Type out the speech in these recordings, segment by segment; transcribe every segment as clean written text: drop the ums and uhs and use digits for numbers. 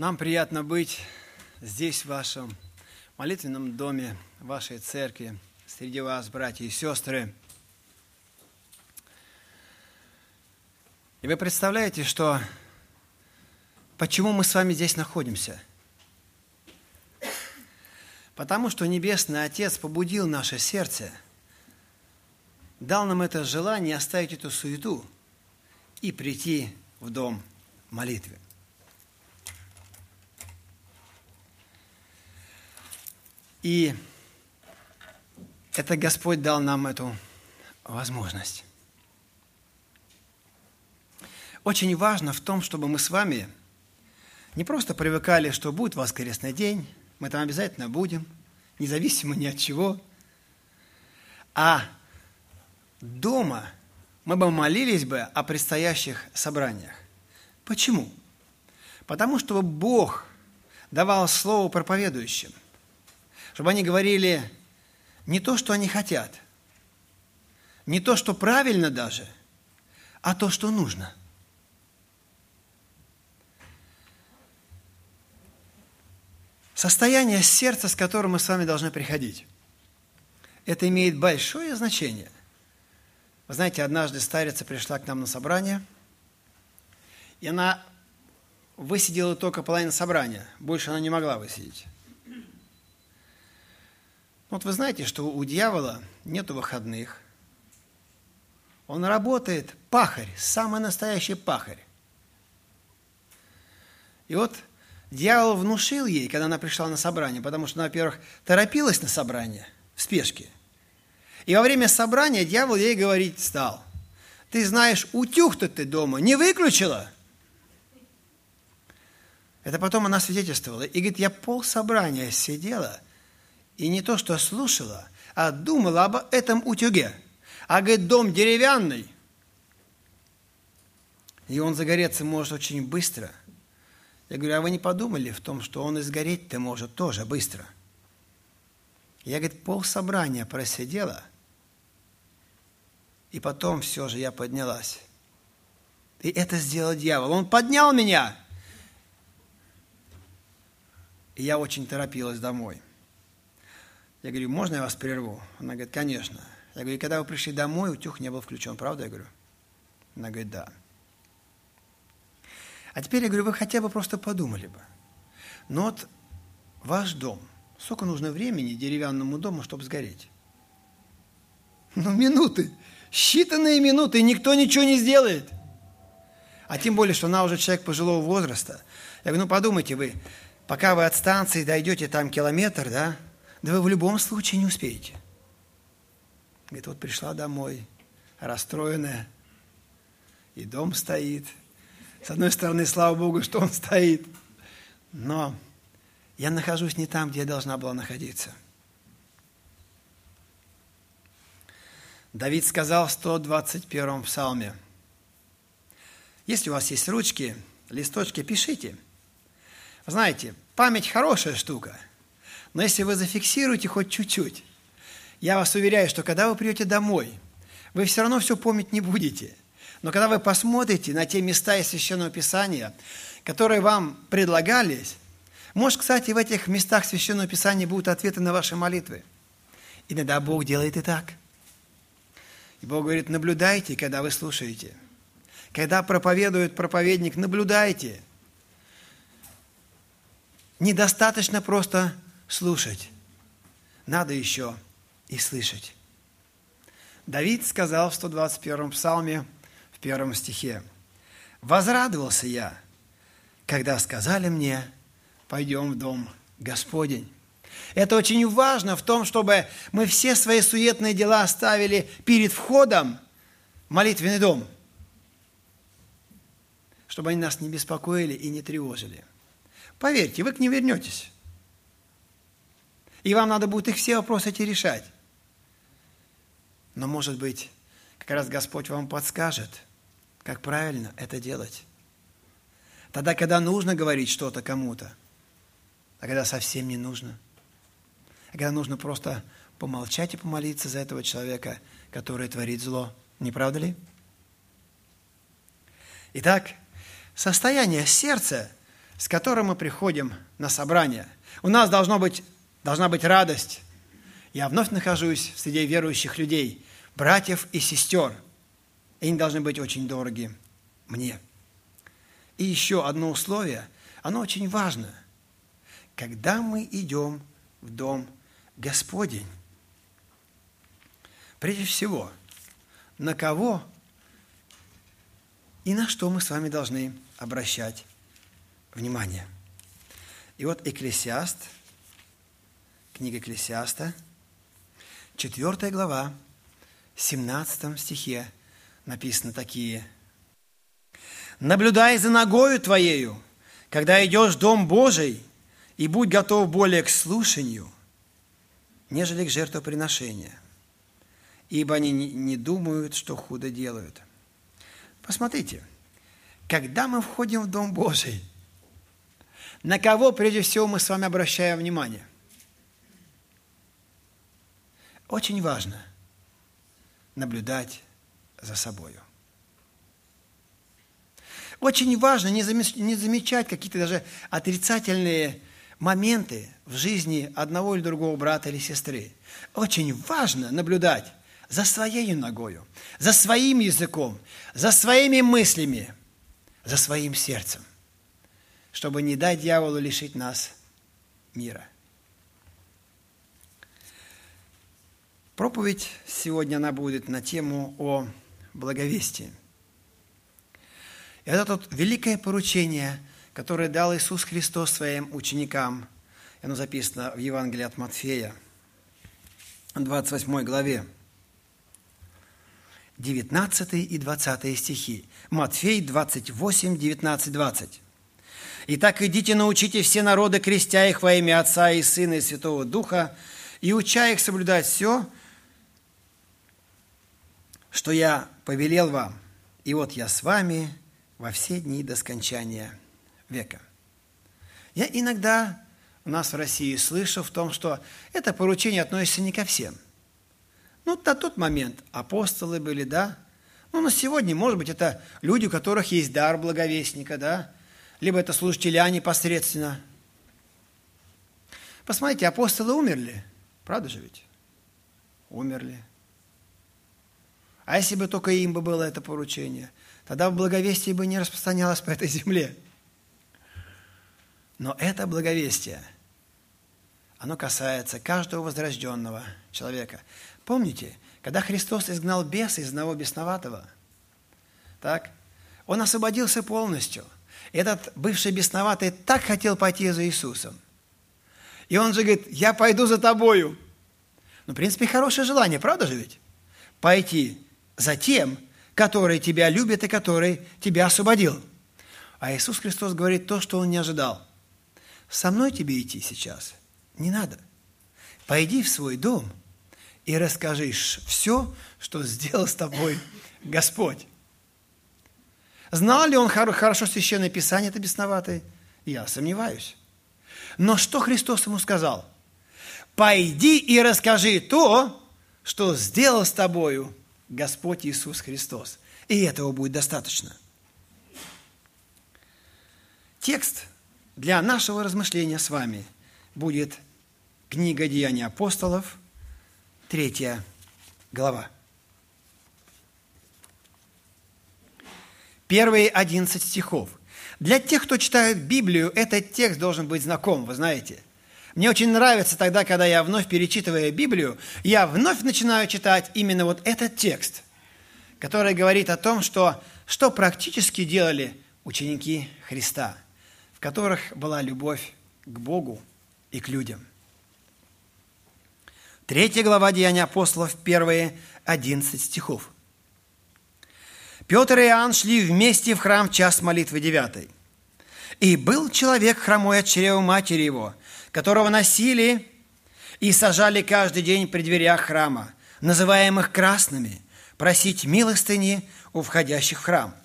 Нам приятно быть здесь, в вашем молитвенном доме, в вашей церкви, среди вас, братья и сестры. И вы представляете, что почему мы с вами здесь находимся? Потому что Небесный Отец побудил наше сердце, дал нам это желание оставить эту суету и прийти в дом молитвы. И это Господь дал нам эту возможность. Очень важно в том, чтобы мы с вами не просто привыкали, что будет воскресный день, мы там обязательно будем, независимо ни от чего, а дома мы бы молились бы о предстоящих собраниях. Почему? Потому что Бог давал слово проповедующим, чтобы они говорили не то, что они хотят, не то, что правильно даже, а то, что нужно. Состояние сердца, с которым мы с вами должны приходить, это имеет большое значение. Вы знаете, однажды старица пришла к нам на собрание, и она высидела только половину собрания, больше она не могла высидеть. Вот вы знаете, что у дьявола нету выходных. Он работает пахарь, самый настоящий пахарь. И вот дьявол внушил ей, когда она пришла на собрание, потому что она, во-первых, торопилась на собрание в спешке. И во время собрания дьявол ей говорить стал: «Ты знаешь, утюг-то ты дома не выключила?» Это потом она свидетельствовала. И говорит, я полсобрания сидела, и не то, что слушала, а думала об этом утюге. А, говорит, дом деревянный. И он загореться может очень быстро. Я говорю, а вы не подумали в том, что он и сгореть-то может тоже быстро? Я, говорит, полсобрания просидела, и потом все же я поднялась. И это сделал дьявол. Он поднял меня. И я очень торопилась домой. Я говорю, можно я вас прерву? Она говорит, конечно. Я говорю, когда вы пришли домой, утюг не был включен, правда? Я говорю, она говорит, да. А теперь я говорю, вы хотя бы просто подумали бы. Но вот ваш дом, сколько нужно времени деревянному дому, чтобы сгореть? Ну, минуты, считанные минуты, и никто ничего не сделает. А тем более, что она уже человек пожилого возраста. Я говорю, ну подумайте вы, пока вы от станции дойдете там километр, да? Да вы в любом случае не успеете. Говорит, вот пришла домой, расстроенная, и дом стоит. С одной стороны, слава Богу, что он стоит. Но я нахожусь не там, где я должна была находиться. Давид сказал в 121-м псалме: «Если у вас есть ручки, листочки, пишите». Вы знаете, память хорошая штука. Но если вы зафиксируете хоть чуть-чуть, я вас уверяю, что когда вы придете домой, вы все равно все помнить не будете. Но когда вы посмотрите на те места из Священного Писания, которые вам предлагались, может, кстати, в этих местах Священного Писания будут ответы на ваши молитвы. Иногда Бог делает и так. И Бог говорит, наблюдайте, когда вы слушаете. Когда проповедует проповедник, наблюдайте. Недостаточно просто слушать. Надо еще и слышать. Давид сказал в 121-м псалме, в 1 стихе: «Возрадовался я, когда сказали мне, пойдем в дом Господень». Это очень важно в том, чтобы мы все свои суетные дела оставили перед входом в молитвенный дом, чтобы они нас не беспокоили и не тревожили. Поверьте, вы к ним вернетесь. И вам надо будет их все вопросы эти решать. Но, может быть, как раз Господь вам подскажет, как правильно это делать. Тогда, когда нужно говорить что-то кому-то, а когда совсем не нужно. А когда нужно просто помолчать и помолиться за этого человека, который творит зло. Не правда ли? Итак, состояние сердца с которым мы приходим на собрание. У нас должна быть радость. Я вновь нахожусь среди верующих людей, братьев и сестер. И они должны быть очень дороги мне. И еще одно условие, оно очень важно. Когда мы идем в дом Господень, прежде всего, на кого и на что мы с вами должны обращать внимание. И вот Екклесиаст, книга Екклесиаста, 4 глава, в 17 стихе написаны такие: «Наблюдай за ногою твоею, когда идешь в дом Божий, и будь готов более к слушанию, нежели к жертвоприношению, ибо они не думают, что худо делают». Посмотрите, когда мы входим в дом Божий, на кого прежде всего мы с вами обращаем внимание? Очень важно наблюдать за собою. Очень важно не замечать какие-то даже отрицательные моменты в жизни одного или другого брата или сестры. Очень важно наблюдать за своей ногою, за своим языком, за своими мыслями, за своим сердцем, чтобы не дать дьяволу лишить нас мира. Проповедь сегодня, она будет на тему о благовестии. Это тут великое поручение, которое дал Иисус Христос своим ученикам. Оно записано в Евангелии от Матфея, 28 главе, 19 и 20 стихи. Матфей 28, 19, 20. «Итак, идите, научите все народы, крестя их во имя Отца и Сына и Святого Духа, и уча их соблюдать все, что я повелел вам. И вот я с вами во все дни до скончания века». Я иногда у нас в России слышу в том, что это поручение относится не ко всем. Ну, на тот момент апостолы были, да? Ну, на сегодня, может быть, это люди, у которых есть дар благовестника, да? Либо это служители непосредственно. Посмотрите, апостолы умерли. Правда же ведь? Умерли. А если бы только им бы было это поручение, тогда благовестие бы не распространялось по этой земле. Но это благовестие, оно касается каждого возрожденного человека. Помните, когда Христос изгнал беса из одного бесноватого, так, он освободился полностью. Этот бывший бесноватый так хотел пойти за Иисусом. И он же говорит: «Я пойду за тобою». Ну, в принципе, хорошее желание, правда же ведь? Пойти за тем, который тебя любит и который тебя освободил. А Иисус Христос говорит то, что он не ожидал. «Со мной тебе идти сейчас не надо. Пойди в свой дом и расскажи все, что сделал с тобой Господь». Знал ли он хорошо Священное Писание, это бесноватый? Я сомневаюсь. Но что Христос ему сказал? «Пойди и расскажи то, что сделал с тобою Господь Иисус Христос». И этого будет достаточно. Текст для нашего размышления с вами будет книга «Деяния апостолов», 3 глава. Первые 11 стихов. Для тех, кто читает Библию, этот текст должен быть знаком, вы знаете. Мне очень нравится тогда, когда я вновь перечитываю Библию, я вновь начинаю читать именно вот этот текст, который говорит о том, что практически делали ученики Христа, в которых была любовь к Богу и к людям. 3 глава Деяния апостолов, первые 11 стихов. Петр и Иоанн шли вместе в храм в час молитвы 9. «И был человек хромой от чрева матери его, которого носили и сажали каждый день при дверях храма, называемых красными, просить милостыни у входящих в храм.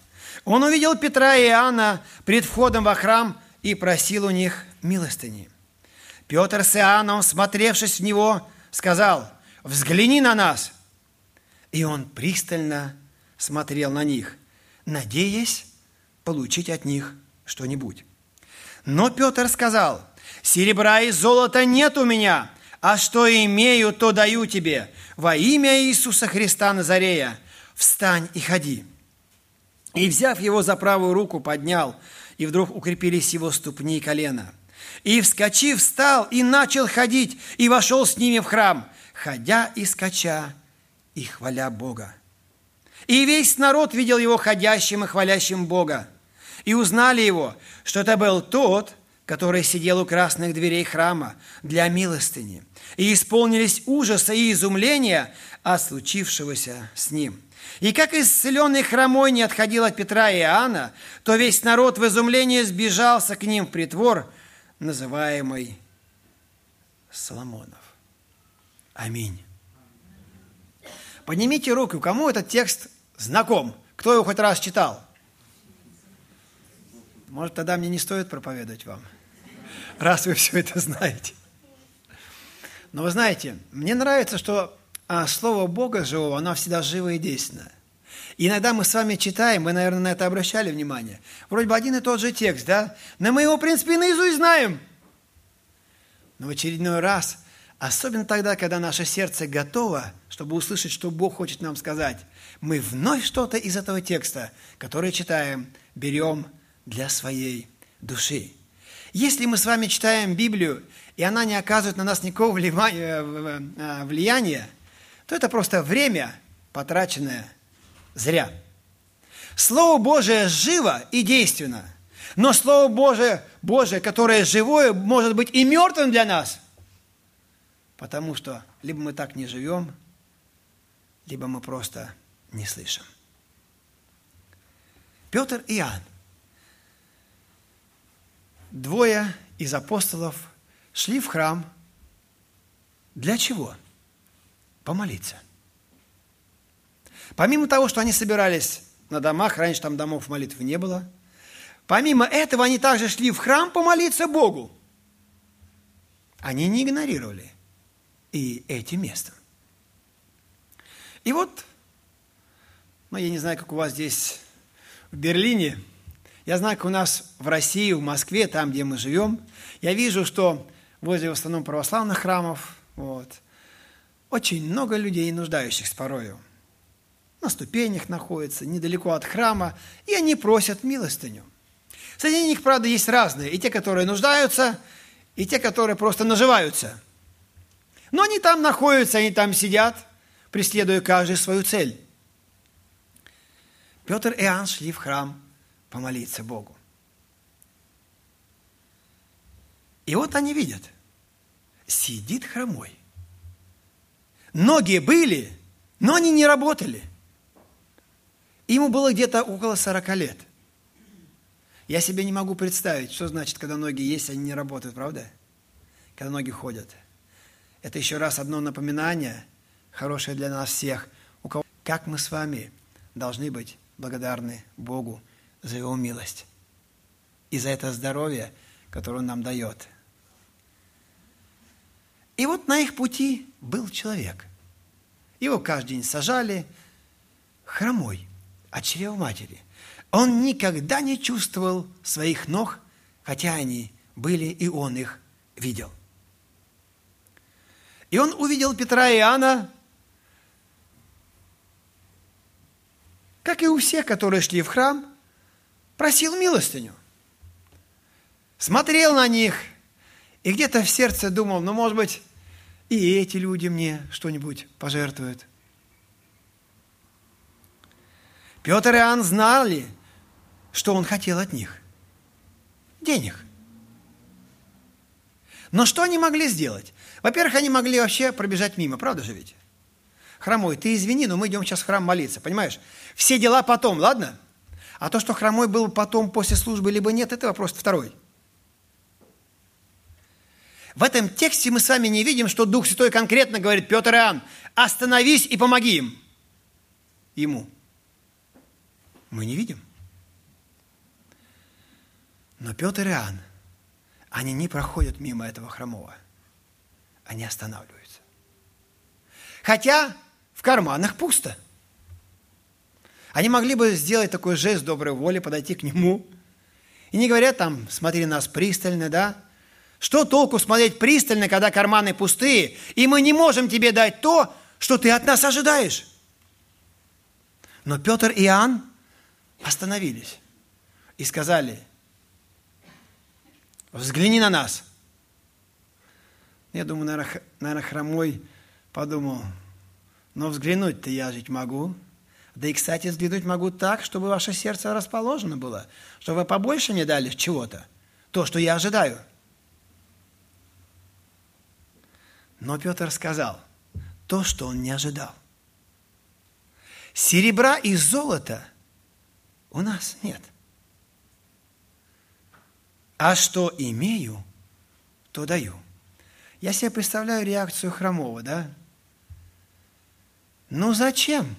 Он увидел Петра и Иоанна пред входом во храм и просил у них милостыни. Петр с Иоанном, смотревшись в него, сказал: „Взгляни на нас“. И он пристально смотрел на них, надеясь получить от них что-нибудь. Но Петр сказал: «Серебра и золота нет у меня, а что имею, то даю тебе. Во имя Иисуса Христа Назарея встань и ходи». И, взяв его за правую руку, поднял, и вдруг укрепились его ступни и колена. И, вскочив, встал и начал ходить, и вошел с ними в храм, ходя и скача, и хваля Бога. И весь народ видел его ходящим и хвалящим Бога, и узнали его, что это был тот, который сидел у красных дверей храма для милостыни, и исполнились ужаса и изумления от случившегося с ним. И как исцеленный хромой не отходил от Петра и Иоанна, то весь народ в изумлении сбежался к ним в притвор, называемый Соломонов. Аминь. Поднимите руку, кому этот текст знаком? Кто его хоть раз читал? Может, тогда мне не стоит проповедовать вам, раз вы все это знаете. Но вы знаете, мне нравится, что Слово Бога живого, оно всегда живо и действенно. И иногда мы с вами читаем, вы, наверное, на это обращали внимание, вроде бы один и тот же текст, да? Но мы его, в принципе, и наизусть знаем. Но в очередной раз, особенно тогда, когда наше сердце готово, чтобы услышать, что Бог хочет нам сказать, мы вновь что-то из этого текста, который читаем, берем для своей души. Если мы с вами читаем Библию, и она не оказывает на нас никакого влияния, то это просто время, потраченное зря. Слово Божие живо и действенно, но Слово Божие, которое живое, может быть и мертвым для нас, потому что либо мы так не живем, либо мы просто не слышим. Петр и Иоанн, двое из апостолов, шли в храм для чего? Помолиться. Помимо того, что они собирались на домах, раньше там домов молитв не было, помимо этого они также шли в храм помолиться Богу. Они не игнорировали и эти места. И вот, я не знаю, как у вас здесь в Берлине, я знаю, как у нас в России, в Москве, там, где мы живем, я вижу, что возле в основном православных храмов, очень много людей, нуждающихся порою. На ступенях находятся, недалеко от храма, и они просят милостыню. Среди них, правда, есть разные, и те, которые нуждаются, и те, которые просто наживаются. Но они там находятся, они там сидят, преследуя каждый свою цель. Петр и Иоанн шли в храм помолиться Богу. И вот они видят, сидит хромой. Ноги были, но они не работали. Ему было где-то около 40 лет. Я себе не могу представить, что значит, когда ноги есть, они не работают, правда? Когда ноги ходят. Это еще раз одно напоминание, хорошее для нас всех, у кого, как мы с вами должны быть благодарны Богу за Его милость и за это здоровье, которое Он нам дает. И вот на их пути был человек. Его каждый день сажали хромой от чрева матери. Он никогда не чувствовал своих ног, хотя они были, и он их видел. И он увидел Петра и Иоанна, как и у всех, которые шли в храм, просил милостыню. Смотрел на них и где-то в сердце думал, может быть, и эти люди мне что-нибудь пожертвуют. Петр и Иоанн знали, что он хотел от них. Денег. Но что они могли сделать? Во-первых, они могли вообще пробежать мимо, правда же ведь? Хромой, ты извини, но мы идем сейчас в храм молиться, понимаешь? Все дела потом, ладно? А то, что хромой был потом после службы, либо нет, это вопрос второй. В этом тексте мы с вами не видим, что Дух Святой конкретно говорит: Петр и Иоанн, остановись и помоги им. Ему. Мы не видим. Но Петр и Иоанн, они не проходят мимо этого хромого. Они останавливаются. Хотя в карманах пусто. Они могли бы сделать такой жест доброй воли, подойти к нему И не говорят там, смотри на нас пристально, да? Что толку смотреть пристально, когда карманы пустые, и мы не можем тебе дать то, что ты от нас ожидаешь? Но Петр и Иоанн остановились и сказали: взгляни на нас. Я думаю, наверное, хромой подумал, но взглянуть-то я жить могу. Да и, кстати, взглянуть могу так, чтобы ваше сердце расположено было, чтобы вы побольше мне дали чего-то, то, что я ожидаю. Но Петр сказал то, что он не ожидал. Серебра и золота у нас нет. А что имею, то даю. Я себе представляю реакцию хромого, да? Ну зачем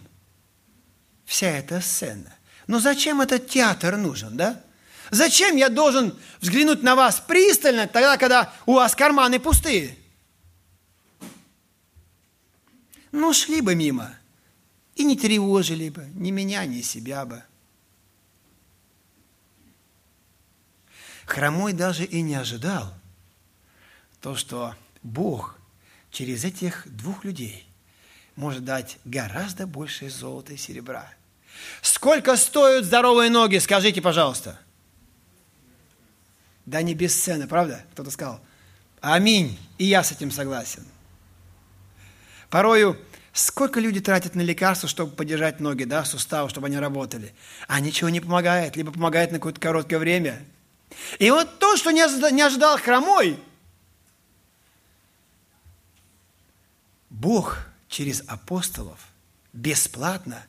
вся эта сцена? Ну зачем этот театр нужен, да? Зачем я должен взглянуть на вас пристально, тогда, когда у вас карманы пустые? Ну шли бы мимо и не тревожили бы ни меня, ни себя бы. Хромой даже и не ожидал то, что Бог через этих двух людей может дать гораздо больше золота и серебра. Сколько стоят здоровые ноги, скажите, пожалуйста? Да не бесценно, правда? Кто-то сказал. Аминь. И я с этим согласен. Порою, сколько люди тратят на лекарства, чтобы поддержать ноги, да, суставы, чтобы они работали. А ничего не помогает, либо помогает на какое-то короткое время. И вот то, что не ожидал хромой, Бог через апостолов бесплатно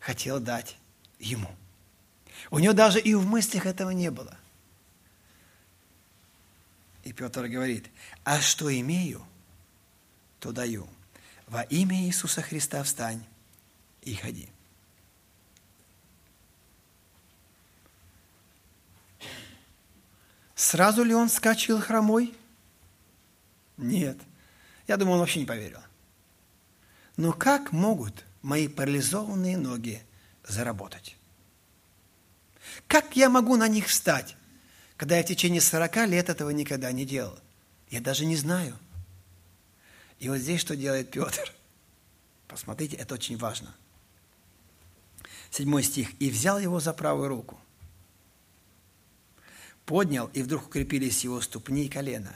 хотел дать ему. У него даже и в мыслях этого не было. И Петр говорит: а что имею, то даю. Во имя Иисуса Христа встань и ходи. Сразу ли он вскочил хромой? Нет. Я думаю, он вообще не поверил. Но как могут мои парализованные ноги заработать? Как я могу на них встать, когда я в течение 40 лет этого никогда не делал? Я даже не знаю. И вот здесь что делает Петр? Посмотрите, это очень важно. 7 стих. «И взял его за правую руку, поднял, и вдруг укрепились его ступни и колено».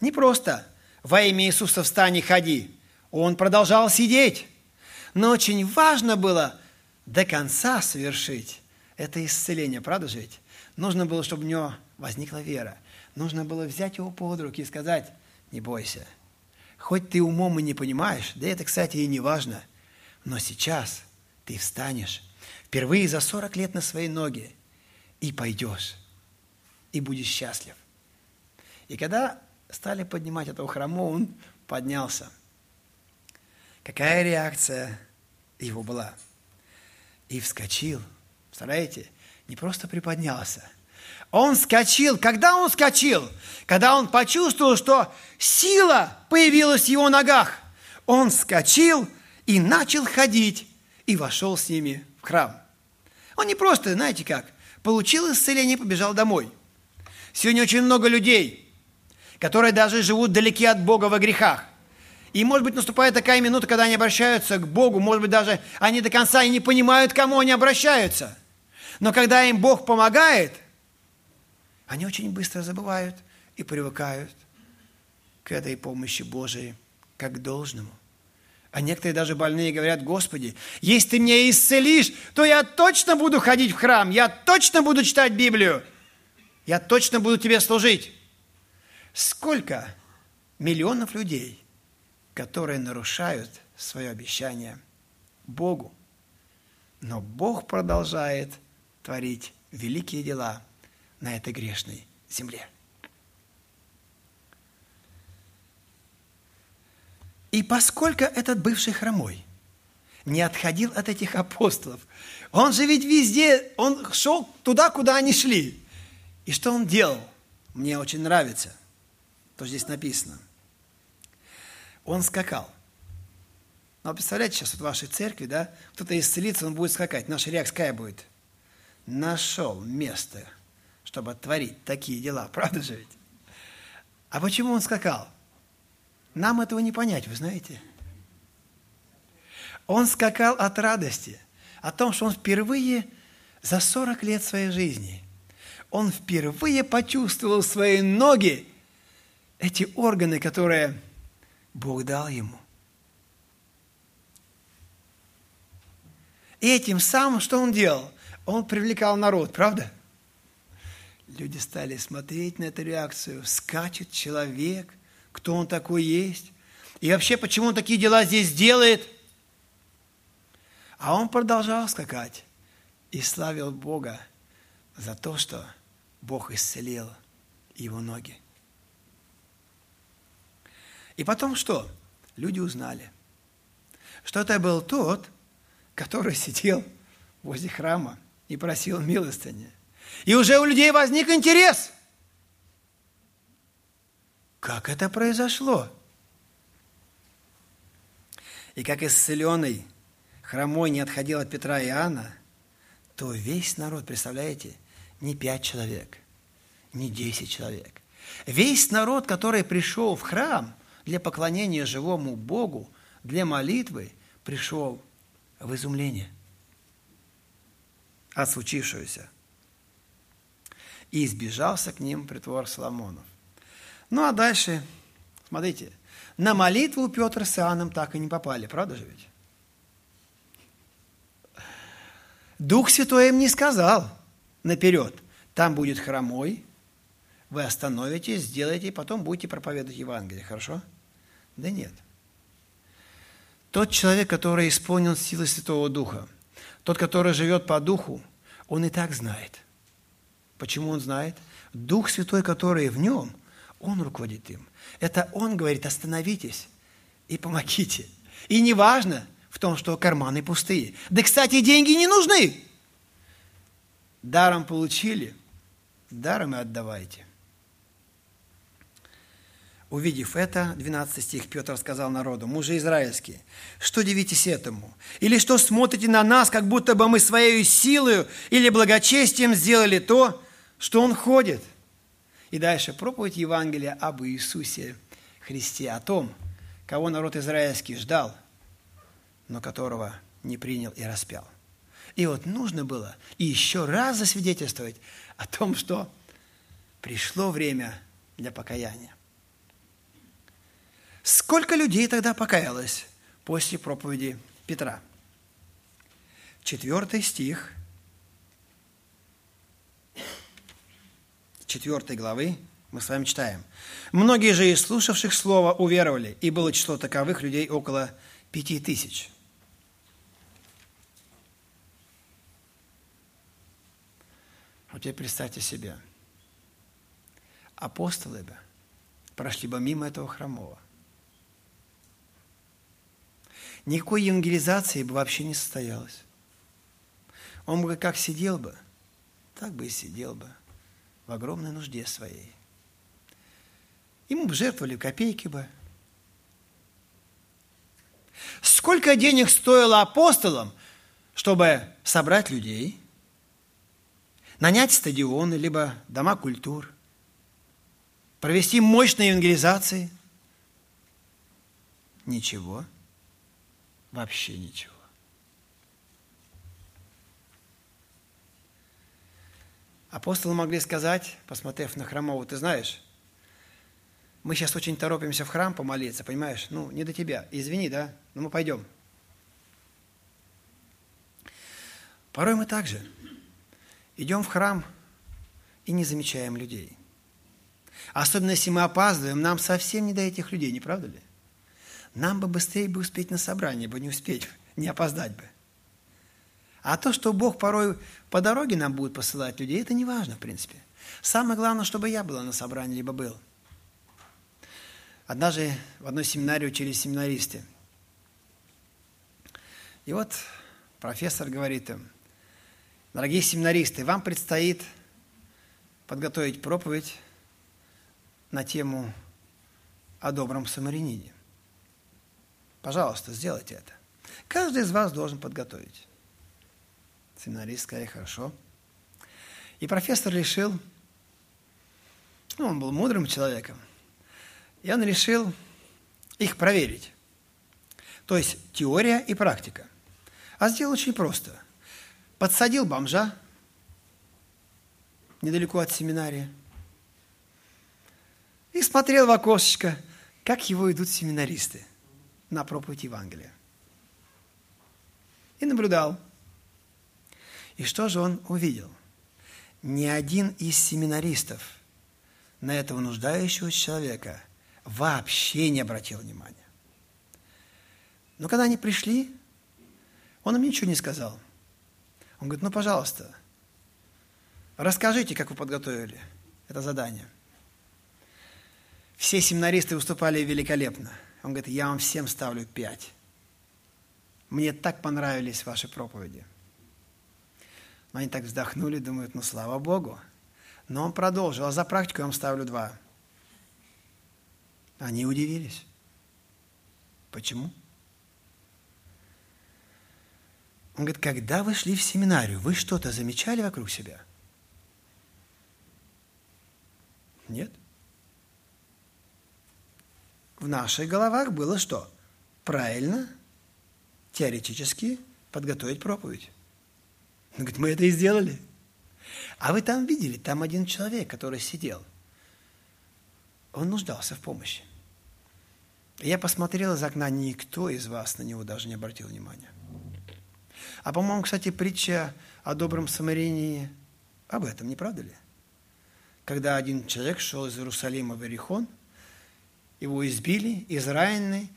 Не просто «во имя Иисуса встань и ходи». Он продолжал сидеть. Но очень важно было до конца совершить это исцеление. Правда же ведь? Нужно было, чтобы у него возникла вера. Нужно было взять его под руки и сказать: не бойся. Хоть ты умом и не понимаешь, да это, кстати, и не важно, но сейчас ты встанешь впервые за 40 лет на свои ноги и пойдешь, и будешь счастлив. И когда стали поднимать этого хромого, он поднялся. Какая реакция его была? И вскочил. Представляете? Не просто приподнялся. Он вскочил. Когда он вскочил? Когда он почувствовал, что сила появилась в его ногах. Он вскочил и начал ходить, и вошел с ними в храм. Он не просто, знаете как, получил исцеление и побежал домой. Сегодня очень много людей, которые даже живут далеки от Бога во грехах. И, может быть, наступает такая минута, когда они обращаются к Богу, может быть, даже они до конца и не понимают, к кому они обращаются. Но когда им Бог помогает, они очень быстро забывают и привыкают к этой помощи Божией, как к должному. А некоторые даже больные говорят: Господи, если Ты меня исцелишь, то я точно буду ходить в храм, я точно буду читать Библию, я точно буду Тебе служить. Сколько миллионов людей, которые нарушают свое обещание Богу, но Бог продолжает творить великие дела на этой грешной земле. И поскольку этот бывший хромой не отходил от этих апостолов, он же ведь везде, он шел туда, куда они шли. И что он делал? Мне очень нравится, то здесь написано. Он скакал. Ну, представляете, сейчас вот в вашей церкви, да, кто-то исцелится, он будет скакать. Наша реакция какая будет? нашел место, чтобы творить такие дела. Правда же ведь? А почему он скакал? Нам этого не понять, вы знаете. Он скакал от радости, о том, что он впервые за 40 лет своей жизни, он впервые почувствовал свои ноги, эти органы, которые Бог дал ему. И этим самым, что он делал? Он привлекал народ, правда? Люди стали смотреть на эту реакцию. Скачет человек, кто он такой есть. И вообще, почему он такие дела здесь делает? А он продолжал скакать и славил Бога за то, что Бог исцелил его ноги. И потом что? Люди узнали, что это был тот, который сидел возле храма и просил милостыни. И уже у людей возник интерес. Как это произошло? И как исцеленный хромой не отходил от Петра и Иоанна, то весь народ, представляете, не 5 человек, не 10 человек. Весь народ, который пришел в храм для поклонения живому Богу, для молитвы, пришел в изумление от случившегося. И избежался к ним притвор Соломонов. Ну, а дальше, смотрите, на молитву Петр с Иоанном так и не попали, правда же ведь? Дух Святой им не сказал наперед, там будет хромой, вы остановитесь, сделаете, и потом будете проповедовать Евангелие, хорошо? Да нет. Тот человек, который исполнен силы Святого Духа, тот, который живет по Духу, он и так знает. Почему он знает? Дух Святой, который в нем, он руководит им. Это он говорит, остановитесь и помогите. И не важно в том, что карманы пустые. Да, кстати, деньги не нужны. Даром получили, даром и отдавайте. Увидев это, 12 стих, Петр сказал народу: мужи израильские, что дивитесь этому? Или что смотрите на нас, как будто бы мы своей силою или благочестием сделали то, что он ходит? И дальше проповедь Евангелия об Иисусе Христе, о том, кого народ израильский ждал, но которого не принял и распял. И вот нужно было еще раз засвидетельствовать о том, что пришло время для покаяния. Сколько людей тогда покаялось после проповеди Петра? 4 стих 4 главы мы с вами читаем. «Многие же из слушавших слово уверовали, и было число таковых людей около 5000». Вот теперь представьте себе, апостолы бы прошли бы мимо этого хромого. Никакой евангелизации бы вообще не состоялось. Он бы как сидел бы, так бы и сидел бы в огромной нужде своей. Ему бы жертвовали копейки бы. Сколько денег стоило апостолам, чтобы собрать людей, нанять стадионы, либо дома культур, провести мощные евангелизации? Ничего. Вообще ничего. Апостолы могли сказать, посмотрев на хромого: ты знаешь, мы сейчас очень торопимся в храм помолиться, понимаешь? Ну, не до тебя. Извини, да? Но мы пойдем. Порой мы также идем в храм и не замечаем людей. Особенно, если мы опаздываем, нам совсем не до этих людей, не правда ли? Нам бы быстрее бы успеть на собрание, бы не успеть, не опоздать бы. А то, что Бог порой по дороге нам будет посылать людей, это не важно, в принципе. Самое главное, чтобы я была на собрании, либо был. Однажды в одной семинарии учились семинаристы. И вот профессор говорит им: дорогие семинаристы, вам предстоит подготовить проповедь на тему о добром самарянине. Пожалуйста, сделайте это. Каждый из вас должен подготовить. Семинарист сказал: хорошо. И профессор решил, он был мудрым человеком, и он решил их проверить. То есть теория и практика. А сделал очень просто. Подсадил бомжа недалеко от семинария и смотрел в окошечко, как его идут семинаристы на проповедь Евангелия. И наблюдал. И что же он увидел? Ни один из семинаристов на этого нуждающегося человека вообще не обратил внимания. Но когда они пришли, он им ничего не сказал. Он говорит, пожалуйста, расскажите, как вы подготовили это задание. Все семинаристы выступали великолепно. Он говорит, я вам всем ставлю 5. Мне так понравились ваши проповеди. Но они так вздохнули, думают, слава Богу. Но он продолжил, а за практику я вам ставлю 2. Они удивились. Почему? Он говорит, когда вы шли в семинарию, вы что-то замечали вокруг себя? Нет. В наших головах было что? Правильно, теоретически подготовить проповедь. Он говорит, мы это и сделали. А вы там видели, там один человек, который сидел. Он нуждался в помощи. Я посмотрел из окна, никто из вас на него даже не обратил внимания. А, по-моему, кстати, притча о добром самарянине об этом, не правда ли? Когда один человек шел из Иерусалима в Иерихон, его избили, изранили,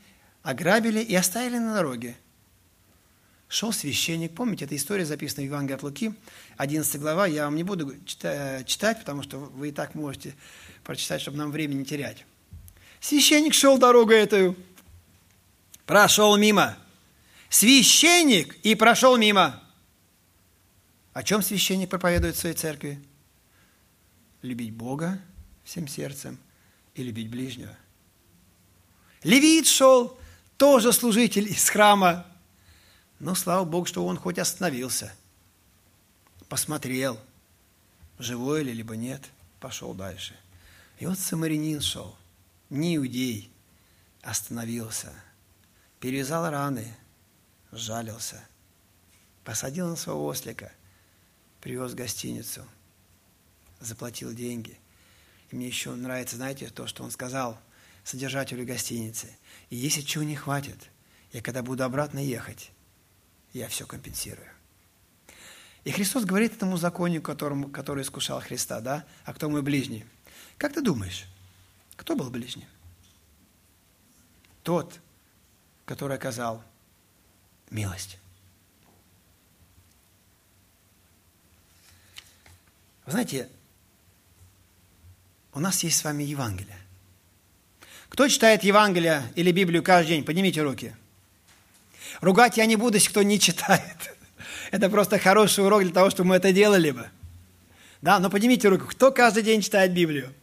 ограбили и оставили на дороге. Шел священник. Помните, эта история записана в Евангелии от Луки, 11 глава. Я вам не буду читать, потому что вы и так можете прочитать, чтобы нам времени не терять. Священник шел дорогу эту, прошел мимо. Священник и прошел мимо. О чем священник проповедует в своей церкви? Любить Бога всем сердцем и любить ближнего. Левит шел, тоже служитель из храма. Но слава Богу, что он хоть остановился. Посмотрел, живой ли, либо нет, пошел дальше. И вот самарянин шел, не иудей, остановился, перевязал раны, жалился, посадил на своего ослика, привез в гостиницу, заплатил деньги. И мне еще нравится, знаете, то, что он сказал содержателю гостиницы. И если чего не хватит, я когда буду обратно ехать, я все компенсирую. И Христос говорит этому законнику, который искушал Христа, да? А кто мой ближний? Как ты думаешь, кто был ближний? Тот, который оказал милость. Вы знаете, у нас есть с вами Евангелие. Кто читает Евангелие или Библию каждый день? Поднимите руки. Ругать я не буду, если кто не читает. Это просто хороший урок для того, чтобы мы это делали бы. Да, но поднимите руку. Кто каждый день читает Библию?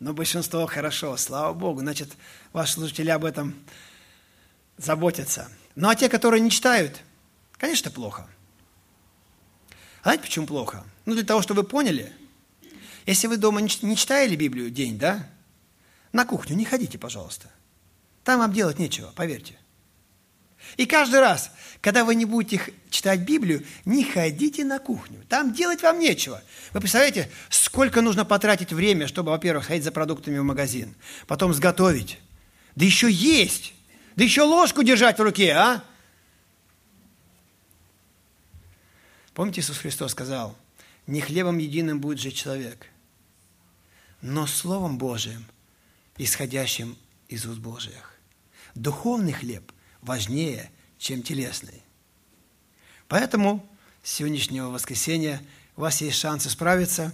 Но большинство хорошо, слава Богу. Значит, ваши слушатели об этом заботятся. Ну, а те, которые не читают, конечно, плохо. А знаете, почему плохо? Для того, чтобы вы поняли, если вы дома не читали Библию день, да, на кухню не ходите, пожалуйста. Там вам делать нечего, поверьте. И каждый раз, когда вы не будете читать Библию, не ходите на кухню. Там делать вам нечего. Вы представляете, сколько нужно потратить время, чтобы, во-первых, ходить за продуктами в магазин, потом сготовить, да еще есть, да еще ложку держать в руке, а? Помните, Иисус Христос сказал, не хлебом единым будет жить человек, но Словом Божиим, исходящим из уст Божиих. Духовный хлеб важнее, чем телесный. Поэтому с сегодняшнего воскресенья у вас есть шанс исправиться.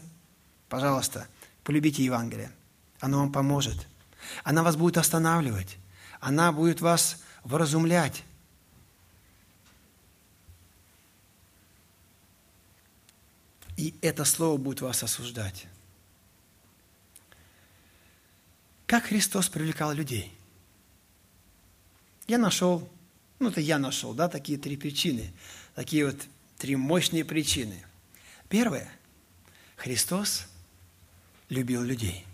Пожалуйста, полюбите Евангелие. Оно вам поможет. Она вас будет останавливать. Она будет вас вразумлять. И это слово будет вас осуждать. Как Христос привлекал людей? Я нашел, это я нашел, да, такие 3 причины, такие 3 мощные причины. Первое. Христос любил людей.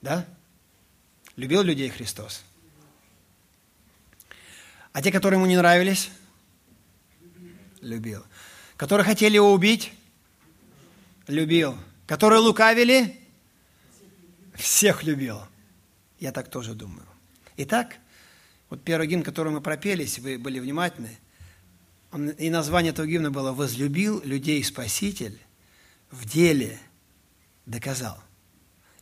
Да? Любил людей Христос. А те, которые ему не нравились? Любил. Которые хотели его убить? Любил. Которые лукавили? Всех любил. Я так тоже думаю. Итак, вот первый гимн, который мы пропели, если вы были внимательны, и название этого гимна было «Возлюбил людей Спаситель, в деле доказал».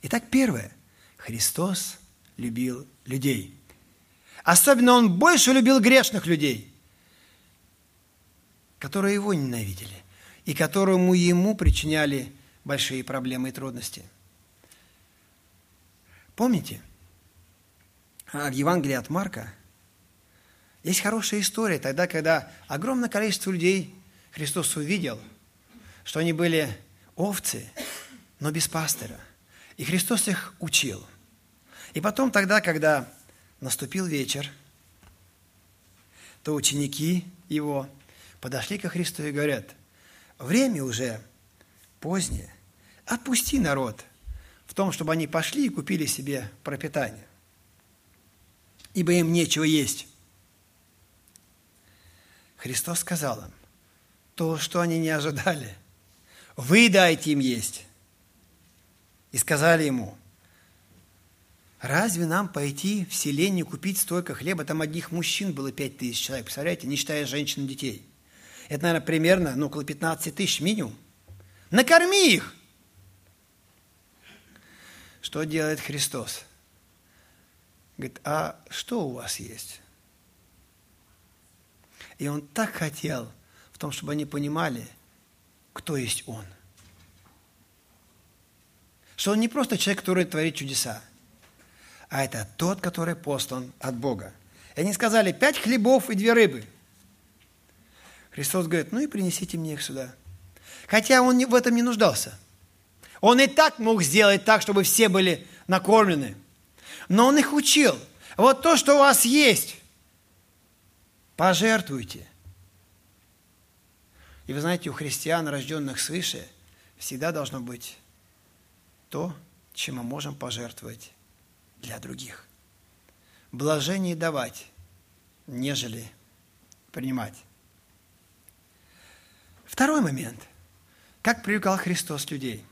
Итак, первое. Христос любил людей. Особенно Он больше любил грешных людей, которые Его ненавидели и которому Ему причиняли большие проблемы и трудности. Помните, в Евангелии от Марка есть хорошая история тогда, когда огромное количество людей Христос увидел, что они были овцы, но без пастыря. И Христос их учил. И потом тогда, когда наступил вечер, то ученики Его подошли ко Христу и говорят: «Время уже позднее, отпусти народ в том, чтобы они пошли и купили себе пропитание, ибо им нечего есть». Христос сказал им то, что они не ожидали: «Вы дайте им есть». И сказали ему: «Разве нам пойти в селение купить столько хлеба?» Там одних мужчин было 5000 человек, представляете, не считая женщин и детей. Это, наверное, примерно около 15 тысяч минимум. Накорми их! Что делает Христос? Говорит: «А что у вас есть?» И Он так хотел в том, чтобы они понимали, кто есть Он. Что Он не просто человек, который творит чудеса, а это тот, который послан от Бога. И они сказали: 5 хлебов и 2 рыбы. Христос говорит: «Ну и принесите мне их сюда». Хотя Он в этом не нуждался. Он и так мог сделать так, чтобы все были накормлены. Но Он их учил: вот то, что у вас есть, пожертвуйте. И вы знаете, у христиан, рожденных свыше, всегда должно быть то, чем мы можем пожертвовать для других. Блаженнее давать, нежели принимать. Второй момент. Как привлекал Христос людей?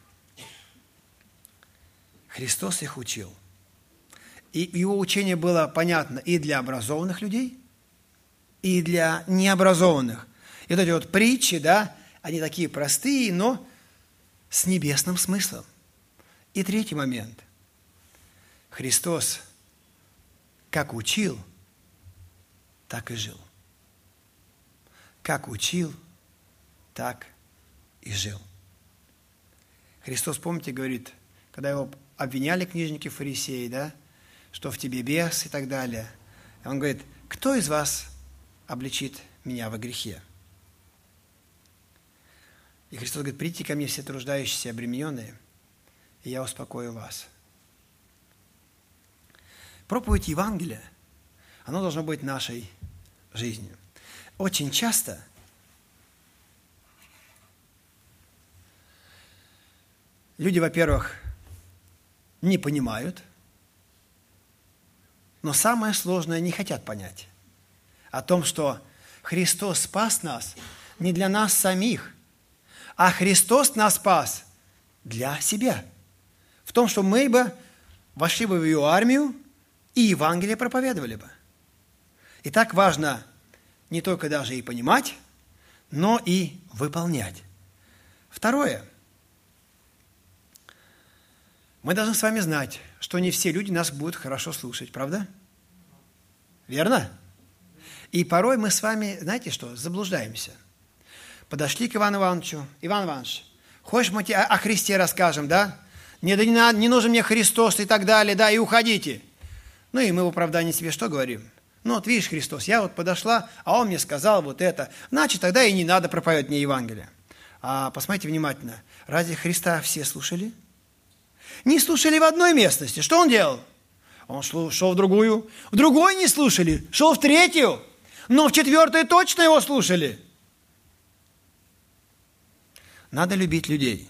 Христос их учил. И Его учение было понятно и для образованных людей, и для необразованных. И вот эти вот притчи, да, они такие простые, но с небесным смыслом. И третий момент. Христос как учил, так и жил. Как учил, так и жил. Христос, помните, говорит, когда Его обвиняли книжники-фарисеи, да, что в тебе бес и так далее. Он говорит: «Кто из вас обличит меня во грехе?» И Христос говорит: «Придите ко мне все труждающиеся и обремененные, и я успокою вас». Проповедь Евангелия, оно должно быть нашей жизнью. Очень часто люди, во-первых, не понимают, но самое сложное не хотят понять. О том, что Христос спас нас не для нас самих, а Христос нас спас для себя. В том, что мы бы вошли бы в Его армию и Евангелие проповедовали бы. И так важно не только даже и понимать, но и выполнять. Второе. Мы должны с вами знать, что не все люди нас будут хорошо слушать, правда? Верно? И порой мы с вами, знаете что, заблуждаемся. Подошли к Ивану Ивановичу. «Иван Иванович, хочешь, мы тебе о Христе расскажем, да? Не нужен мне Христос и так далее, да, и уходите». Ну и мы в оправдании себе что говорим? «Ну вот видишь, Христос, я вот подошла, а Он мне сказал вот это. Значит, тогда и не надо проповедовать мне Евангелие». А посмотрите внимательно, разве Христа все слушали? Не слушали в одной местности. Что Он делал? Он шел в другую. В другой не слушали, шел в третью. Но в 4-й точно Его слушали. Надо любить людей.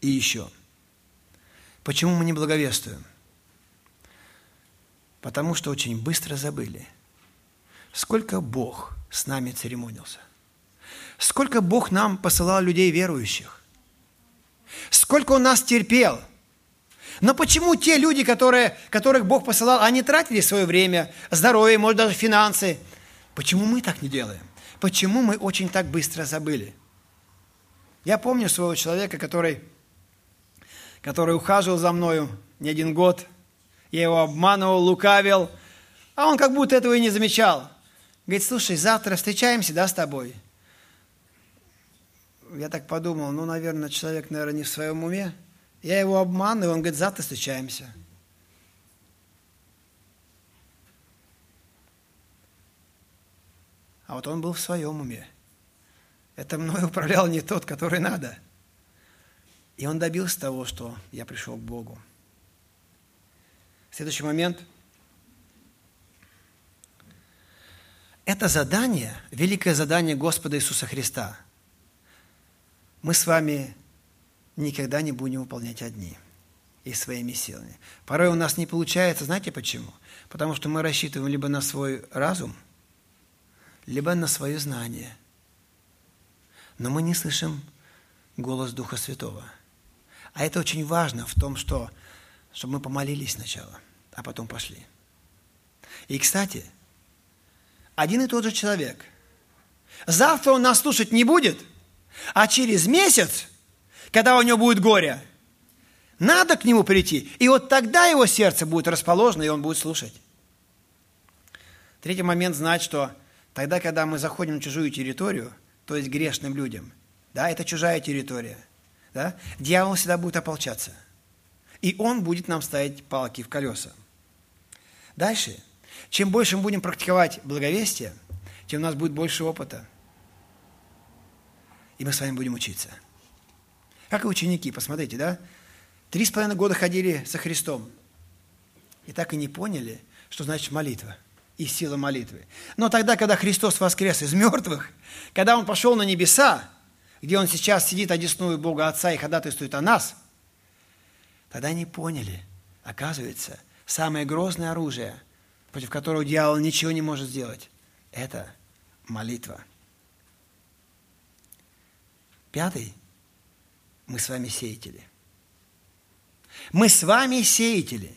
И еще. Почему мы не благовествуем? Потому что очень быстро забыли, сколько Бог с нами церемонился, сколько Бог нам посылал людей верующих, сколько Он нас терпел. Но почему те люди, которых Бог посылал, они тратили свое время, здоровье, может, даже финансы? Почему мы так не делаем? Почему мы очень так быстро забыли? Я помню своего человека, который ухаживал за мною не один год. Я его обманывал, лукавил, а он как будто этого и не замечал. Говорит, слушай, завтра встречаемся, да, с тобой? Я так подумал, наверное, человек, не в своем уме. Я его обманываю, он говорит, завтра встречаемся. А вот он был в своем уме. Это мной управлял не тот, который надо. И он добился того, что я пришел к Богу. Следующий момент. Это задание, великое задание Господа Иисуса Христа. Мы с вами никогда не будем выполнять одни и своими силами. Порой у нас не получается, знаете почему? Потому что мы рассчитываем либо на свой разум, либо на свое знание. Но мы не слышим голос Духа Святого. А это очень важно в том, чтобы мы помолились сначала, а потом пошли. И, кстати, один и тот же человек. Завтра он нас слушать не будет, а через месяц, когда у него будет горе, надо к нему прийти. И вот тогда его сердце будет расположено, и он будет слушать. Третий момент – знать, что тогда, когда мы заходим на чужую территорию, то есть грешным людям, да, это чужая территория, да, дьявол всегда будет ополчаться. И он будет нам ставить палки в колеса. Дальше. Чем больше мы будем практиковать благовестие, тем у нас будет больше опыта. И мы с вами будем учиться. Как и ученики, посмотрите, да? 3,5 года ходили со Христом. И так и не поняли, что значит молитва и сила молитвы. Но тогда, когда Христос воскрес из мертвых, когда Он пошел на небеса, где Он сейчас сидит одесную Бога Отца и ходатайствует о нас, тогда они поняли, оказывается, самое грозное оружие, против которого дьявол ничего не может сделать, это молитва. Пятый. Мы с вами сеятели. Мы с вами сеятели.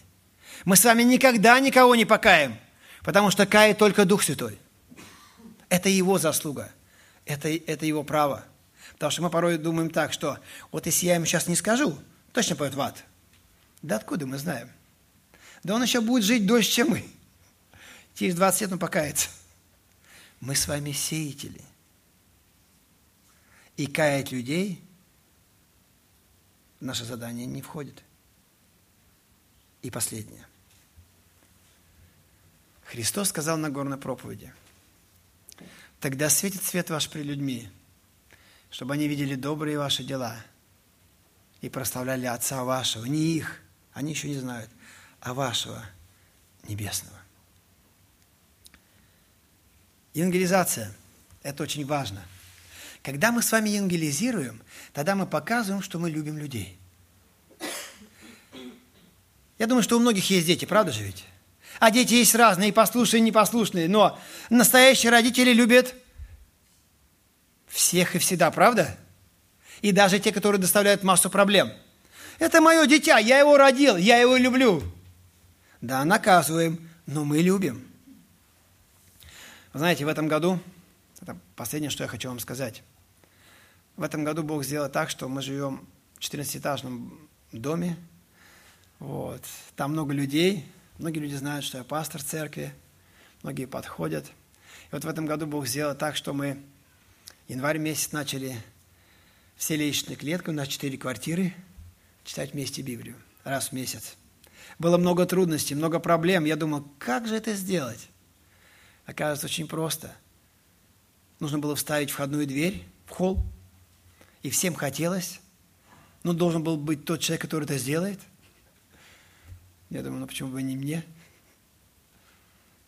Мы с вами никогда никого не покаем, потому что кает только Дух Святой. Это Его заслуга. Это Его право. Потому что мы порой думаем так, что вот если я им сейчас не скажу, точно пойдет в ад. Да откуда мы знаем? Да он еще будет жить дольше, чем мы. Через 20 лет он покается. Мы с вами сеятели. И каять людей в наше задание не входит. И последнее. Христос сказал на горной проповеди: «Тогда светит свет ваш пред людьми, чтобы они видели добрые ваши дела и прославляли Отца вашего». Не их, они еще не знают, а вашего небесного. Евангелизация – это очень важно. Когда мы с вами евангелизируем, тогда мы показываем, что мы любим людей. Я думаю, что у многих есть дети, правда же ведь? А дети есть разные, и послушные, и непослушные, но настоящие родители любят всех и всегда, правда? И даже те, которые доставляют массу проблем. Это мое дитя, я его родил, я его люблю. Да, наказываем, но мы любим. Вы знаете, в этом году, это последнее, что я хочу вам сказать. В этом году Бог сделал так, что мы живем в 14-этажном доме. Вот. Там много людей. Многие люди знают, что я пастор церкви. Многие подходят. И вот в этом году Бог сделал так, что мы январь месяц начали... Все лестничные клетки, у нас 4 квартиры, читать вместе Библию раз в месяц. Было много трудностей, много проблем. Я думал, как же это сделать? Оказывается, очень просто. Нужно было вставить входную дверь в холл, и всем хотелось. Но должен был быть тот человек, который это сделает. Я думаю, почему бы не мне?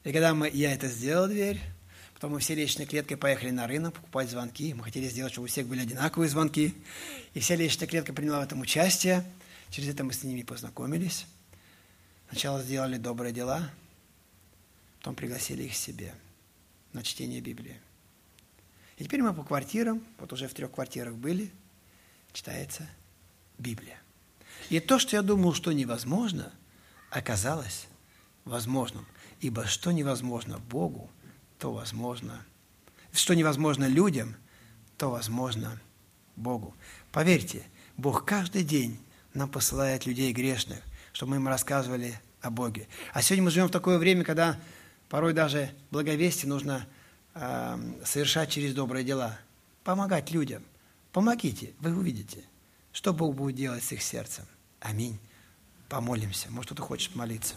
И когда я это сделал, дверь, Потом мы все лестничной клеткой поехали на рынок покупать звонки. Мы хотели сделать, чтобы у всех были одинаковые звонки. И вся лестничная клетка приняла в этом участие. Через это мы с ними познакомились. Сначала сделали добрые дела, потом пригласили их к себе на чтение Библии. И теперь мы по квартирам, вот уже в 3 квартирах были, читается Библия. И то, что я думал, что невозможно, оказалось возможным. Ибо что невозможно Богу, то возможно. Что невозможно людям, то возможно Богу. Поверьте, Бог каждый день нам посылает людей грешных, чтобы мы им рассказывали о Боге. А сегодня мы живем в такое время, когда порой даже благовестие нужно совершать через добрые дела. Помогать людям. Помогите, вы увидите, что Бог будет делать с их сердцем. Аминь. Помолимся. Может, кто-то хочет молиться.